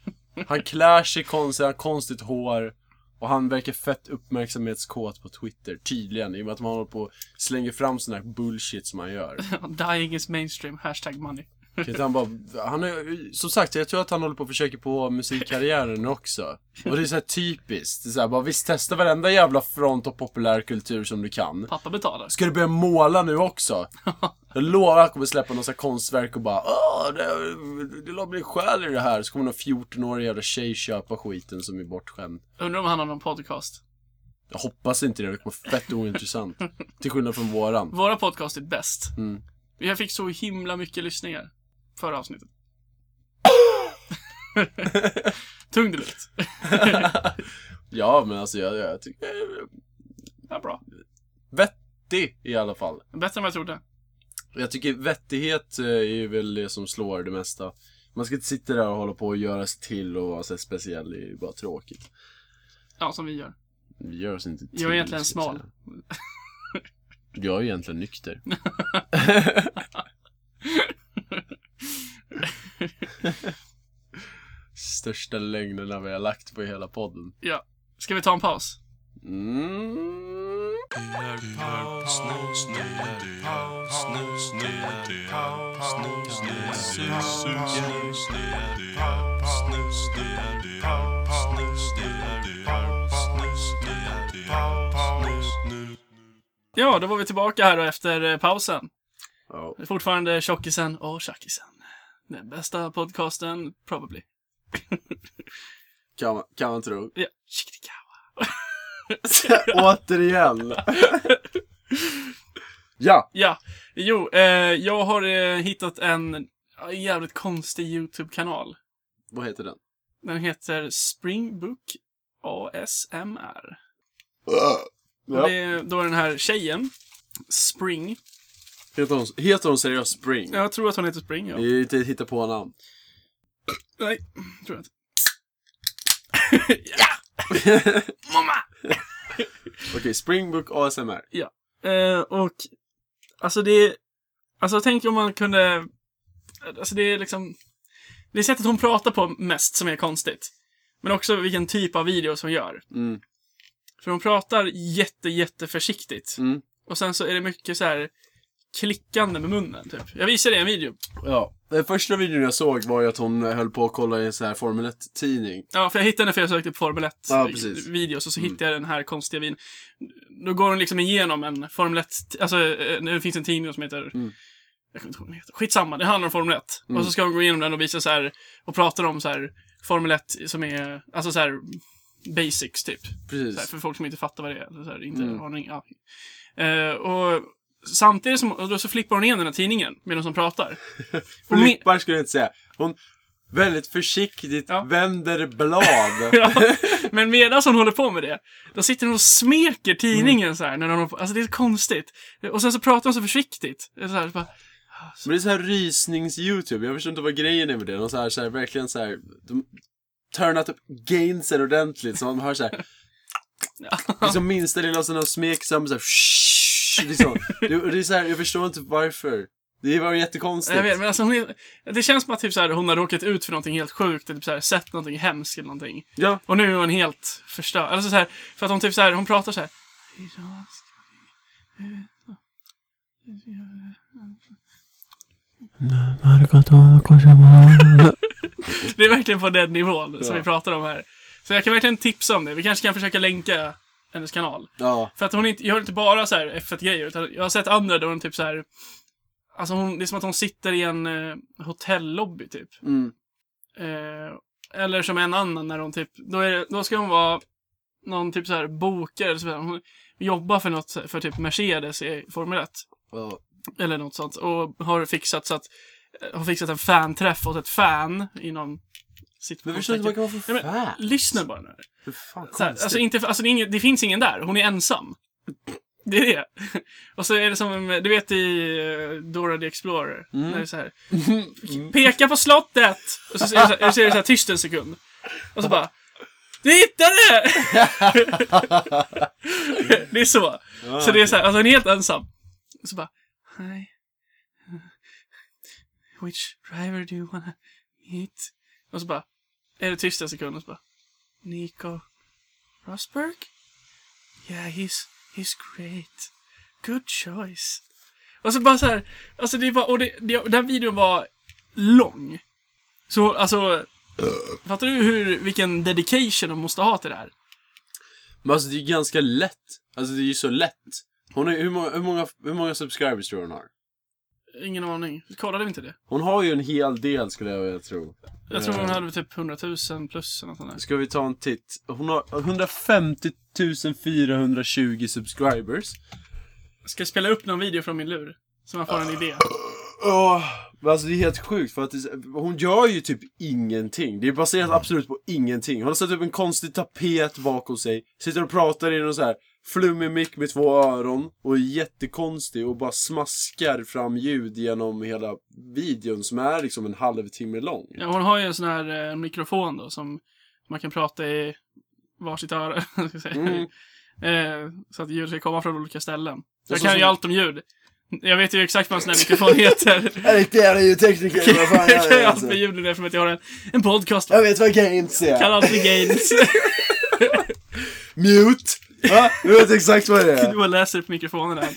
Han klär sig konstigt, han har konstigt hår. Och han verkar fett uppmärksamhetskåt på Twitter, tydligen. I och med att man håller på slänger fram sån här bullshit som han gör. Dying is mainstream, hashtag money. Som sagt, jag tror att han håller på att försöka på musikkarriären också. Och det är så här typiskt. Det är så här, bara, visst, testa varenda jävla front och populärkultur som du kan. Pappa betalar. Ska du börja måla nu också? Jag lovar att jag kommer släppa några konstverk och bara det låter mig själ i det här. Så kommer någon 14-årig jävla tjej köpa skiten som är bortskämd. Undrar om han har någon podcast? Jag hoppas inte det kommer fett ointressant. Till skillnad från våran. Våra podcast är bäst. Jag fick så himla mycket lyssningar förra avsnittet. Tung det lukt. Ja, men alltså jag tycker det är bra. Vettig i alla fall. Bättre än vad jag trodde. Jag tycker vettighet är väl det som slår det mesta. Man ska inte sitta där och hålla på och göra sig till och vara så speciell. Det är ju bara tråkigt. Ja, som vi gör. Vi gör oss inte till. Jag är egentligen smal. Jag är egentligen nykter. Största lögnerna vi har lagt på hela podden. Ja. Ska vi ta en paus? Ja, då var vi tillbaka här då efter pausen. Oh. Fortfarande Tjockisen och Tjockisen. Den bästa podcasten, probably. Kan man tro. Ja, återigen. Ja. Jo, jag har hittat en jävligt konstig YouTube-kanal. Vad heter den? Den heter Springbok ASMR. Ja. Det är då den här tjejen Spring. Heter hon seriöst Spring? Jag tror att hon heter Spring, ja. Vi hittar på en namn. Nej, tror jag inte. Ja! Mamma! Okej, Springbok ASMR. Ja. Och alltså jag tänker om man kunde, alltså det är liksom, det är sättet hon pratar på mest som är konstigt. Men också vilken typ av video som gör. Mm. För hon pratar jätte försiktigt. Mm. Och sen så är det mycket så här klickande med munnen typ. Jag visade det i en video. Ja. Den första videon jag såg var ju att hon höll på att kolla i en så här Formel 1-tidning. Ja, för jag hittade den för jag sökte på Formel 1-videos. Ja, och så hittade jag den här konstiga videon. Då går hon liksom igenom en Formel 1... Alltså, det finns en tidning som heter... Jag kommer inte ihåg vad den heter. Skitsamma, det handlar om Formel 1. Och så ska hon gå igenom den och visa så här... Och prata om så här Formel 1 som är... Alltså så här... Basics typ. Precis. Så här, för folk som inte fattar vad det är. Så här, inte aning. Ja. Och... Samtidigt som då så flippar hon igen den här tidningen medan hon pratar. Flippar skulle jag inte säga. Hon väldigt försiktigt vänder blad. Ja, men medan hon håller på med det, då sitter hon och smeker tidningen så här när hon, alltså det är konstigt. Och sen så pratar hon så försiktigt så här, bara. Men det är så här rysnings-YouTube. Jag förstår inte vad grejen är med det. De så här verkligen så här de turnat upp gainsen ordentligt så man hör så här. Liksom minsta lilla sån här smeksam så här. Liksom. Det är så här, jag förstår inte varför. Det var jättekonstigt. Jag vet, men alltså det känns som att typ så här, hon har råkat ut för någonting helt sjukt eller typ så här, sett någonting hemskt eller någonting. Ja. Och nu är hon helt förstörd. Alltså så här, för att hon typ så här, hon pratar så här. Det är verkligen på den nivån som vi pratar om här. Så jag kan verkligen tipsa om det. Vi kanske kan försöka länka hennes kanal. Ja. För att hon inte, jag har inte bara så här F1-grejer, utan jag har sett andra där hon typ så här, alltså hon, det är som att hon sitter i en hotellobby typ. Mm. Eller som en annan när hon typ, då ska hon vara någon typ så här bokare eller så här, hon jobbar för något för typ Mercedes i Formel 1. Ja. Eller något sånt och har fixat en fanträff åt ett fan inom sitt. Men förstår inte vad för fan. Lyssna bara nu. Hur fan så här, alltså det finns ingen där. Hon är ensam. Det är det. Och så är det som, du vet i Dora the Explorer. När det är så här. Peka på slottet! Och så är det så här tyst en sekund. Och så bara. Du hittade det! Det är så. Så det är så här, alltså hon är helt ensam. Och så bara. Hi. Which driver do you wanna meet? Och så bara, är det tyst en sekund och så bara, Nico Rosberg? Yeah, he's great. Good choice. Och så bara så här, alltså det var, och den videon var lång. Så alltså, fattar du vilken dedication de måste ha till det här? Men alltså det är ju ganska lätt. Alltså det är ju så lätt. Hon har ju, hur många subscribers tror hon har? Ingen aning. Kollade vi inte det? Hon har ju en hel del skulle jag tro. Jag tror hon hade typ 100,000 plus eller något sånt där. Ska vi ta en titt? Hon har 150,420 subscribers. Ska jag spela upp någon video från min lur? Så man får en idé. Men alltså det är helt sjukt för att hon gör ju typ ingenting. Det är baserat absolut på ingenting. Hon har satt upp en konstig tapet bakom sig. Sitter och pratar i någon så här flummig mick med två öron och är jättekonstig och bara smaskar fram ljud genom hela videon som är liksom en halvtimme lång. Ja, hon har ju en sån här mikrofon då som man kan prata i varsitt öra, ska säga. Så att ljud ska komma från olika ställen. Så jag kan ju allt om ljud. Jag vet ju exakt vad en sån här mikrofon heter. Det är ju tekniker. Jag kan ju allt med ljud i det för att jag har en podcast. Jag vet vad gains är. Jag kan allt med gains. Mute. Ja, du vet exakt vad det är. Du bara läser på mikrofonen här.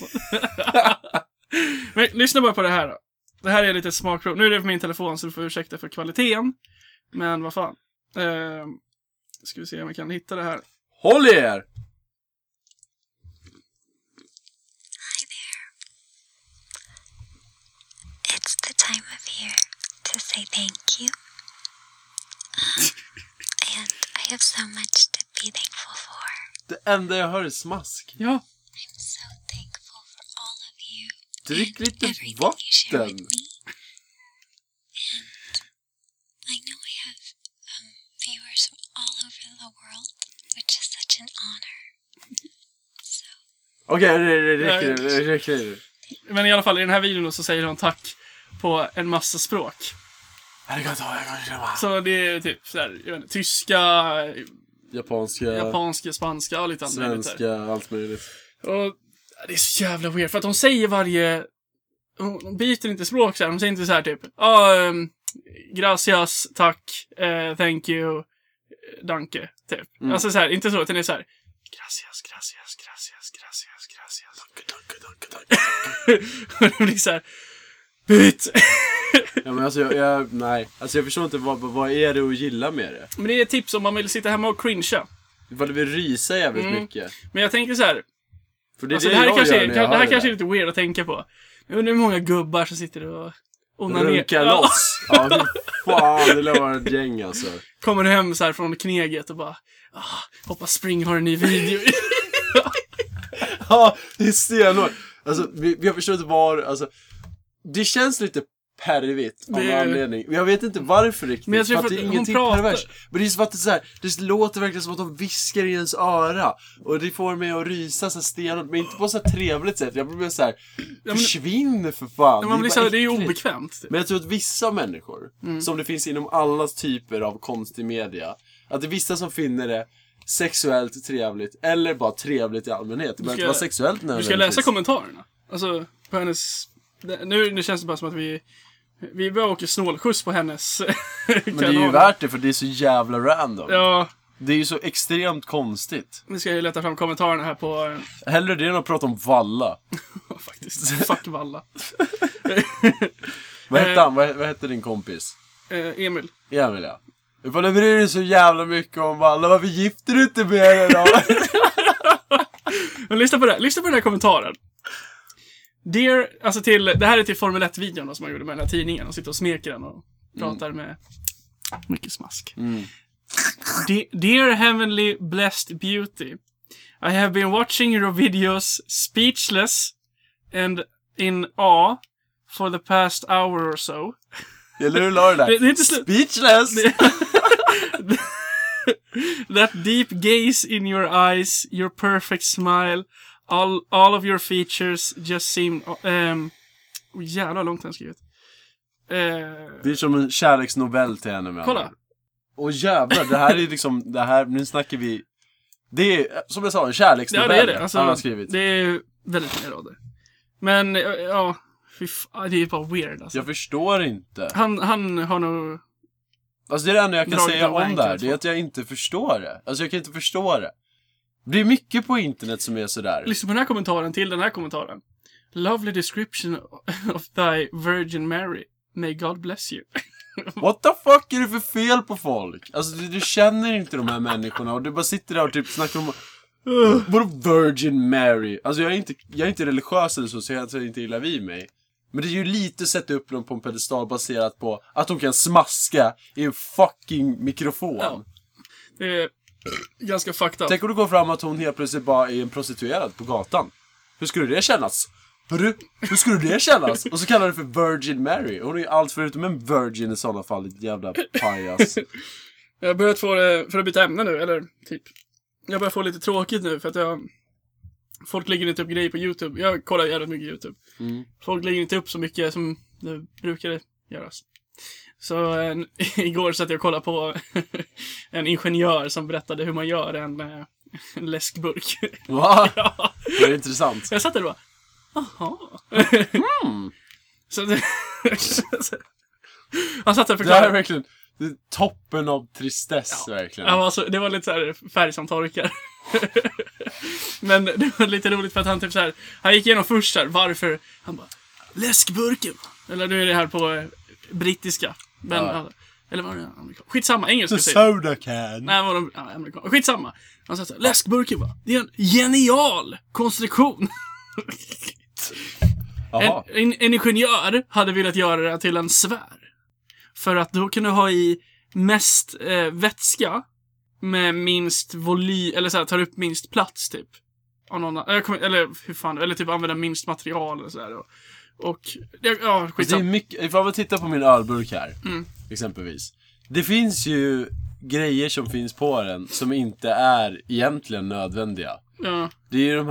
Men lyssna bara på det här då. Det här är lite smakprov. Nu är det på min telefon så du får ursäkta för kvaliteten. Men vad fan. Ska vi se om jag kan hitta det här. Håll er! To say thank you, and I have so much to be thankful for. Det enda jag hör är smask. Ja. I'm so thankful for all of you. Drick lite vatten. I know I have viewers from all over the world, which is such an honor. So. Okej, det räcker. Men i alla fall i den här videon så säger hon tack på en massa språk. Så det är typ så här, jag vet inte, tyska, japanska, spanska och lite andra grejer. Svenska, allt möjligt. Och det är så jävla weird för att de säger varje, de byter inte språk så här, de säger inte så här typ gracias, tack, thank you, danke typ. Alltså så här, inte så utan det är så här gracias. Danke. Det blir så här, ja, men alltså, jag förstår inte vad är det att gilla med det. Men det är ett tips om man vill sitta hemma och cringea. Ifall du vill rysa jävligt mycket. Men jag tänker så här. För det, alltså, det här kanske är lite weird att tänka på. Jag undrar hur många gubbar som sitter och runkar loss. Ja, fan, det var ett gäng alltså. Kommer hem så här från kneget och bara hoppas Spring har en ny video. Ja, det är stenhårt. Alltså, jag förstår inte var, alltså. Det känns lite pervigt av någon anledning. Jag vet inte varför riktigt. Men jag tror för att det är ingenting pervers. Men det är så att det är så här, det låter verkligen som att de viskar i ens öra. Och det får mig att rysa så stenhårt. Men inte på så trevligt sätt. Jag blir så här, försvinner för fan. Men det är ju obekvämt. Men jag tror att vissa människor, som det finns inom alla typer av konstig media, att det är vissa som finner det sexuellt trevligt. Eller bara trevligt i allmänhet. Det behöver inte vara sexuellt. Du ska läsa kommentarerna. Alltså, på hennes... Nu känns det bara som att vi bara åker snålskjuts på hennes kanaler. Men det är ju värt det för det är så jävla random. Ja. Det är ju så extremt konstigt. Nu ska jag leta fram kommentarerna här på... Hellre det än att prata om Valla. Faktiskt, fuck Valla. Vad hette han? Vad hette din kompis? Emil. Emil, ja. Ifall du bryr dig så jävla mycket om Valla, varför gifter du inte med dig då? Men lyssna på den här kommentaren. Alltså det här är till Formel 1-videon som man gjorde med den här tidningen. Och sitter och smeker den och pratar med mycket smask. Dear heavenly blessed beauty, I have been watching your videos speechless and in awe for the past hour or so. Eller hur la det där? Speechless! That deep gaze in your eyes, your perfect smile, all of your features just seem jävla långt han skrivit. Det är som en kärleksnovell till henne med. Kolla. Och jävlar, det här är liksom nu snackar vi. Det är som jag sa en kärleksnovell. Ja, det är det. Alltså, han har skrivit. Det är väldigt många rader. Men ja, det är bara weird alltså. Jag förstår inte. Han har nog... Alltså det är det enda jag kan säga om där. Det är att jag inte förstår det. Alltså jag kan inte förstå det. Det är mycket på internet som är sådär. Lyssna på den här kommentaren till den här kommentaren. Lovely description of thy Virgin Mary. May God bless you. What the fuck är det för fel på folk? Alltså du känner inte de här människorna. Och du bara sitter där och typ snackar om Virgin Mary. Alltså jag är inte religiös eller så jag tror inte illa vid mig. Men det är ju lite att sätta upp dem på en pedestal baserat på att de kan smaska i en fucking mikrofon. Ja. Det är ganska fucked up. Tänk om du går fram att hon helt plötsligt bara är en prostituerad på gatan. Hur skulle det kännas? Hörru, hur skulle det kännas? Och så kallar det för Virgin Mary. Hon är ju allt förutom en virgin i sådana fall. Ett jävla pajas. Jag har börjat få det, för att byta ämne nu, eller typ. Jag börjar få lite tråkigt nu för att jag... Folk lägger inte upp grejer på YouTube. Jag kollar jävligt mycket YouTube. Mm. Folk lägger inte upp så mycket som det brukade göras. Så igår satt jag och kollade på en ingenjör som berättade hur man gör en läskburk. Va? Ja. Det är intressant. Jag satt där och bara, jaha. Mm. Så det... Han satt där och förklarade. Det är verkligen det är toppen av tristess, ja. Verkligen. Ja, alltså, det var lite så här färg som torkar. Men det var lite roligt för att han typ så här, han gick igenom först här, varför han bara, läskburken. Eller nu är det här på brittiska. Men, ja. Eller var det amerikan? Skitsamma, engelska. The soda can. Nej, var de amerikan. Skitsamma. Han sa så här, läskburken bara, det är en genial konstruktion. En ingenjör hade velat göra det till en sfär. För att då kan du ha i mest vätska med minst volym, eller så här, tar upp minst plats typ. Eller hur fan, eller typ använda minst material eller så här. Och ja, det är mycket, ifall vi tittar på min ölburk här, exempelvis. Det finns ju grejer som finns på den som inte är egentligen nödvändiga. Ja. Det är ju de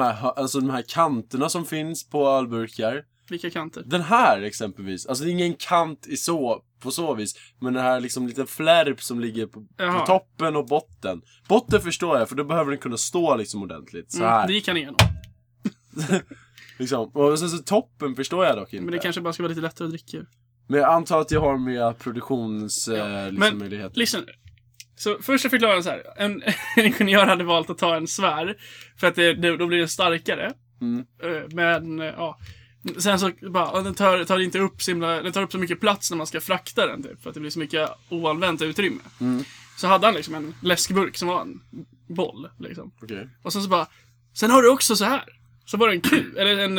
här kanterna som finns på ölburkar. Vilka kanter? Den här exempelvis. Alltså det är ingen kant i så på så vis, men den här liksom liten flärp som ligger på toppen och botten. Botten förstår jag, för då behöver den kunna stå liksom ordentligt så här. Det gick han igenom. Liksom. Och sen så toppen förstår jag dock inte. Men det kanske bara ska vara lite lättare att dricka. Men jag antar att jag har mer produktionsmöjligheter. Liksom, så först jag förklarar så här. En ingenjör hade valt att ta en svär för att då blir den starkare. Mm. Men ja, sen så bara, den tar upp så mycket plats när man ska frakta den typ, för att det blir så mycket oanvänt utrymme. Mm. Så hade han liksom en läskburk som var en boll liksom. Okay. Och sen så bara, sen har du också så här. Så var det en kub, eller en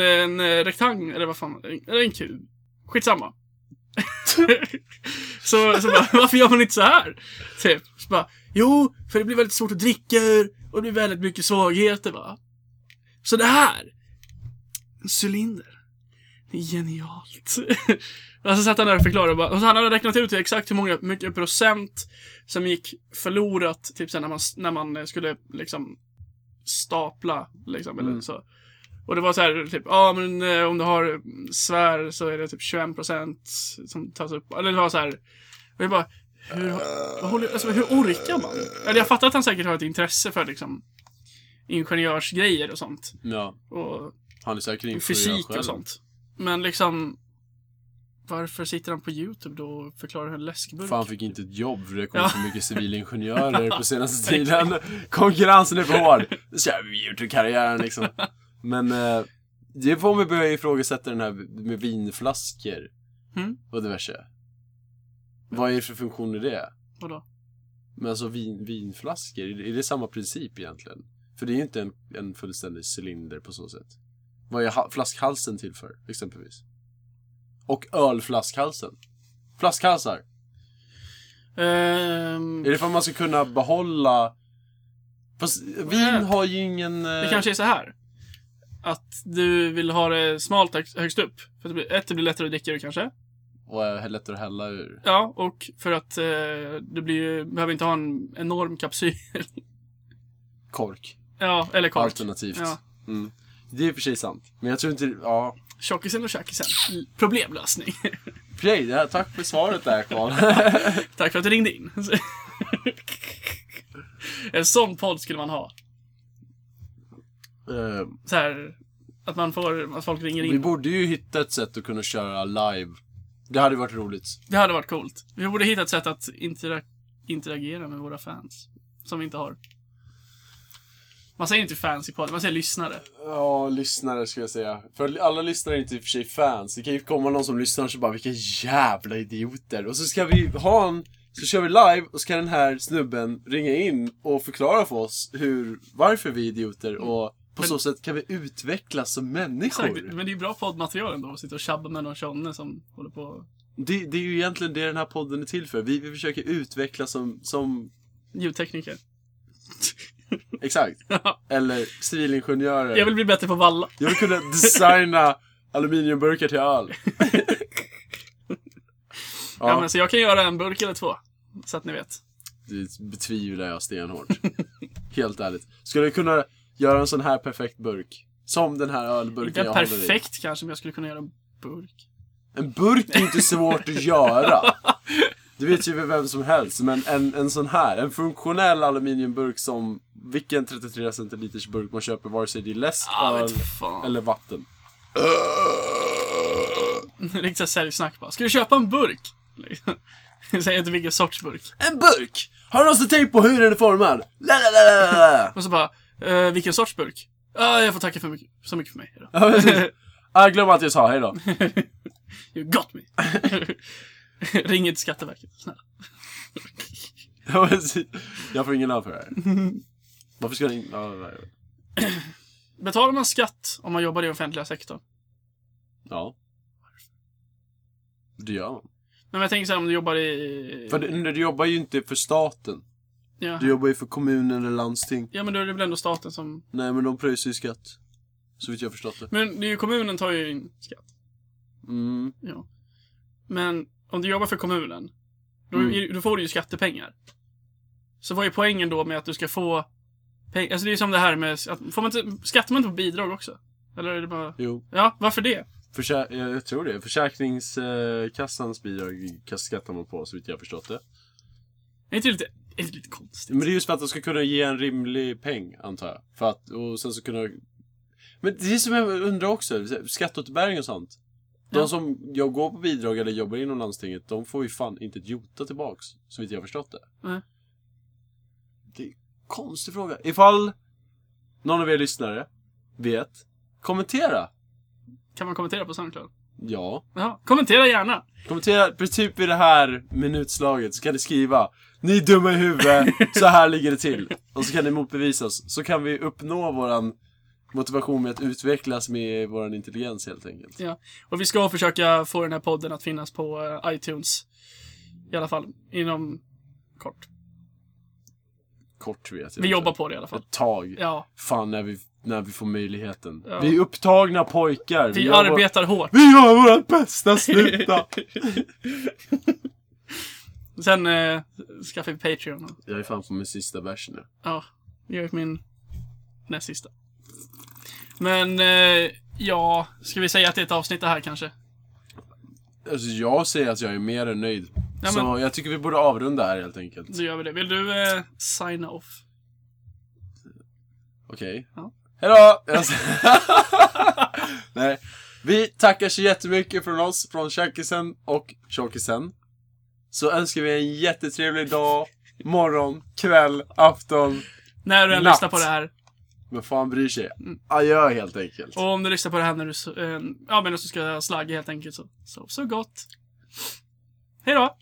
rektangel, eller vad fan, eller en kub. Skitsamma. så bara, varför gör man inte så här? Typ, så bara, jo, för det blir väldigt svårt att dricka ur, och det blir väldigt mycket svagheter, va? Så det här, en cylinder, det är genialt. Och så satt han där och förklarade, och så han hade räknat ut exakt hur mycket procent som gick förlorat, typ sen när man skulle liksom stapla, liksom, eller så. Och det var så här typ, men om du har svär så är det typ 21% som tas upp. Eller det var så här, och jag bara, hur orkar man? Eller jag fattar att han säkert har ett intresse för liksom ingenjörsgrejer och sånt. Ja, och han är säkert fysik och sånt. Men liksom, varför sitter han på YouTube då och förklarar hur en läskburk? Fan, fick inte ett jobb för det kommer så mycket civilingenjörer på senaste tiden. Konkurrensen är för hård. Så här, YouTube-karriären liksom. Men det får vi börja ifrågasätta den här med vinflaskor och diverse. Vad är det för funktion i det? Vadå? Men alltså vinflaskor, är det samma princip egentligen? För det är ju inte en fullständig cylinder på så sätt. Vad är flaskhalsen till för, exempelvis? Och ölflaskhalsen. Flaskhalsar. Är det för att man ska kunna behålla... Fast vin har ju ingen... Det kanske är så här. Att du vill ha det smalt högst upp. För att det blir lättare att dricka ur kanske. Och lättare att hälla ur. Ja, och för att du behöver inte ha en enorm kapsyl. Kork. Ja, eller kork. Alternativt. Ja. Mm. Det är ju precis sant. Men jag tror inte... Ja. Tjockisen och tjockisen. Problemlösning. Prej, tack för svaret där, Karl. Tack för att du ringde in. En sån podd skulle man ha. Så här, att man får att folk ringer in. Vi borde ju hitta ett sätt att kunna köra live. Det hade varit roligt. Det hade varit coolt. Vi borde hitta ett sätt att interagera med våra fans som vi inte har. Man säger inte fans i podden, man säger lyssnare. Ja, lyssnare ska jag säga. För alla lyssnare är inte i och för sig fans. Det kan ju komma någon som lyssnar och så bara, vilka jävla idioter. Och så ska vi ha så kör vi live och så kan den här snubben ringa in och förklara för oss varför vi är idioter och på så sätt kan vi utvecklas som människor. Exakt, men det är ju bra poddmaterial ändå att sitta och tjabba med någon tjonne som håller på. Det är ju egentligen det den här podden är till för. Vi försöker utvecklas som... ljudtekniker. Exakt. Eller civilingenjörer. Jag vill bli bättre på valla. Jag vill kunna designa aluminiumburkar till öl. Ja. Ja, men så jag kan göra en burk eller två, så att ni vet. Det betvivlar jag stenhårt. Helt ärligt. Skulle jag kunna göra en sån här perfekt burk? Som den här ölburken jag håller i. Inte perfekt kanske, men jag skulle kunna göra en burk. En burk är inte svårt att göra. Du vet ju vem som helst. Men en sån här, en funktionell aluminiumburk som vilken 33 centiliters burk man köper, vare sig det är läsk eller vatten. Riktigt säljsnack bara. Ska du köpa en burk? Jag säger inte vilken sorts burk. En burk! Har du någon tejp på hur den är formad? Och så bara, vilken sorts burk? Jag får tacka för mycket, så mycket för mig. Glöm att jag sa hej då. You got me. Ring inte Skatteverket, snälla. Jag får ingen lön för det här. Varför ska jag ringa? Betalar man skatt om man jobbar i offentliga sektorn? Ja. Det gör man. Men jag tänker så här, om du jobbar i... För du jobbar ju inte för staten. Ja. Du jobbar ju för kommunen eller landsting. Ja, men då är det väl ändå staten som... Nej, men de pröjsar ju skatt. Så vitt jag förstått det. Men det är ju kommunen tar ju in skatt. Mm. Ja. Men om du jobbar för kommunen, då får du ju skattepengar. Så vad är poängen då med att du ska få pengar? Alltså det är som det här med... Får man skattar man inte på bidrag också? Eller är det bara... Jo. Ja, varför det? Jag tror det. Försäkringskassans bidrag skattar man på, så vitt jag förstått det. Det är inte lite... Det är lite konstigt. Men det är just för att de ska kunna ge en rimlig peng, antar jag. För att, och sen så kunna... Men det är som jag undrar också, skatteåterbäring och sånt. Ja. De som jag går på bidrag eller jobbar inom landstinget, de får ju fan inte ett jota tillbaks, så vitt jag har förstått det. Mm. Det är en konstig fråga. Ifall någon av er lyssnare vet, kommentera. Kan man kommentera på SoundCloud? Ja. Jaha. Kommentera gärna. Kommentera typ i det här minutslaget, så kan ni skriva: ni är dumma i huvudet, så här ligger det till. Och så kan ni motbevisa oss. Så kan vi uppnå våran motivation med att utvecklas med våran intelligens helt enkelt. Ja, och vi ska försöka få den här podden att finnas på iTunes. I alla fall, inom kort. Kort vet jag inte. Vi jobbar på det i alla fall. Ett tag. Ja. Fan, när vi får möjligheten. Ja. Vi är upptagna pojkar. Vi arbetar hårt. Vi gör vårat bästa, sluta! Sen skaffar vi Patreon. Jag är fan på min sista bärs nu. Ja, jag är på min näst sista. Men ja, ska vi säga att det är ett avsnitt det här kanske? Alltså jag säger att jag är mer än nöjd. Ja, så men, jag tycker vi borde avrunda här helt enkelt. Då gör vi det. Vill du sign off? Okej. Ja. Hejdå! Nej. Vi tackar så jättemycket från oss, från Tjockisen och Tjockisen. Så önskar vi en jättetrevlig dag, morgon, kväll, afton, när du än lyssnar på det här. Men fan bryr sig. Adjö helt enkelt. Och om du lyssnar på det här när du men så ska jag slagga helt enkelt, så gott. Hej då.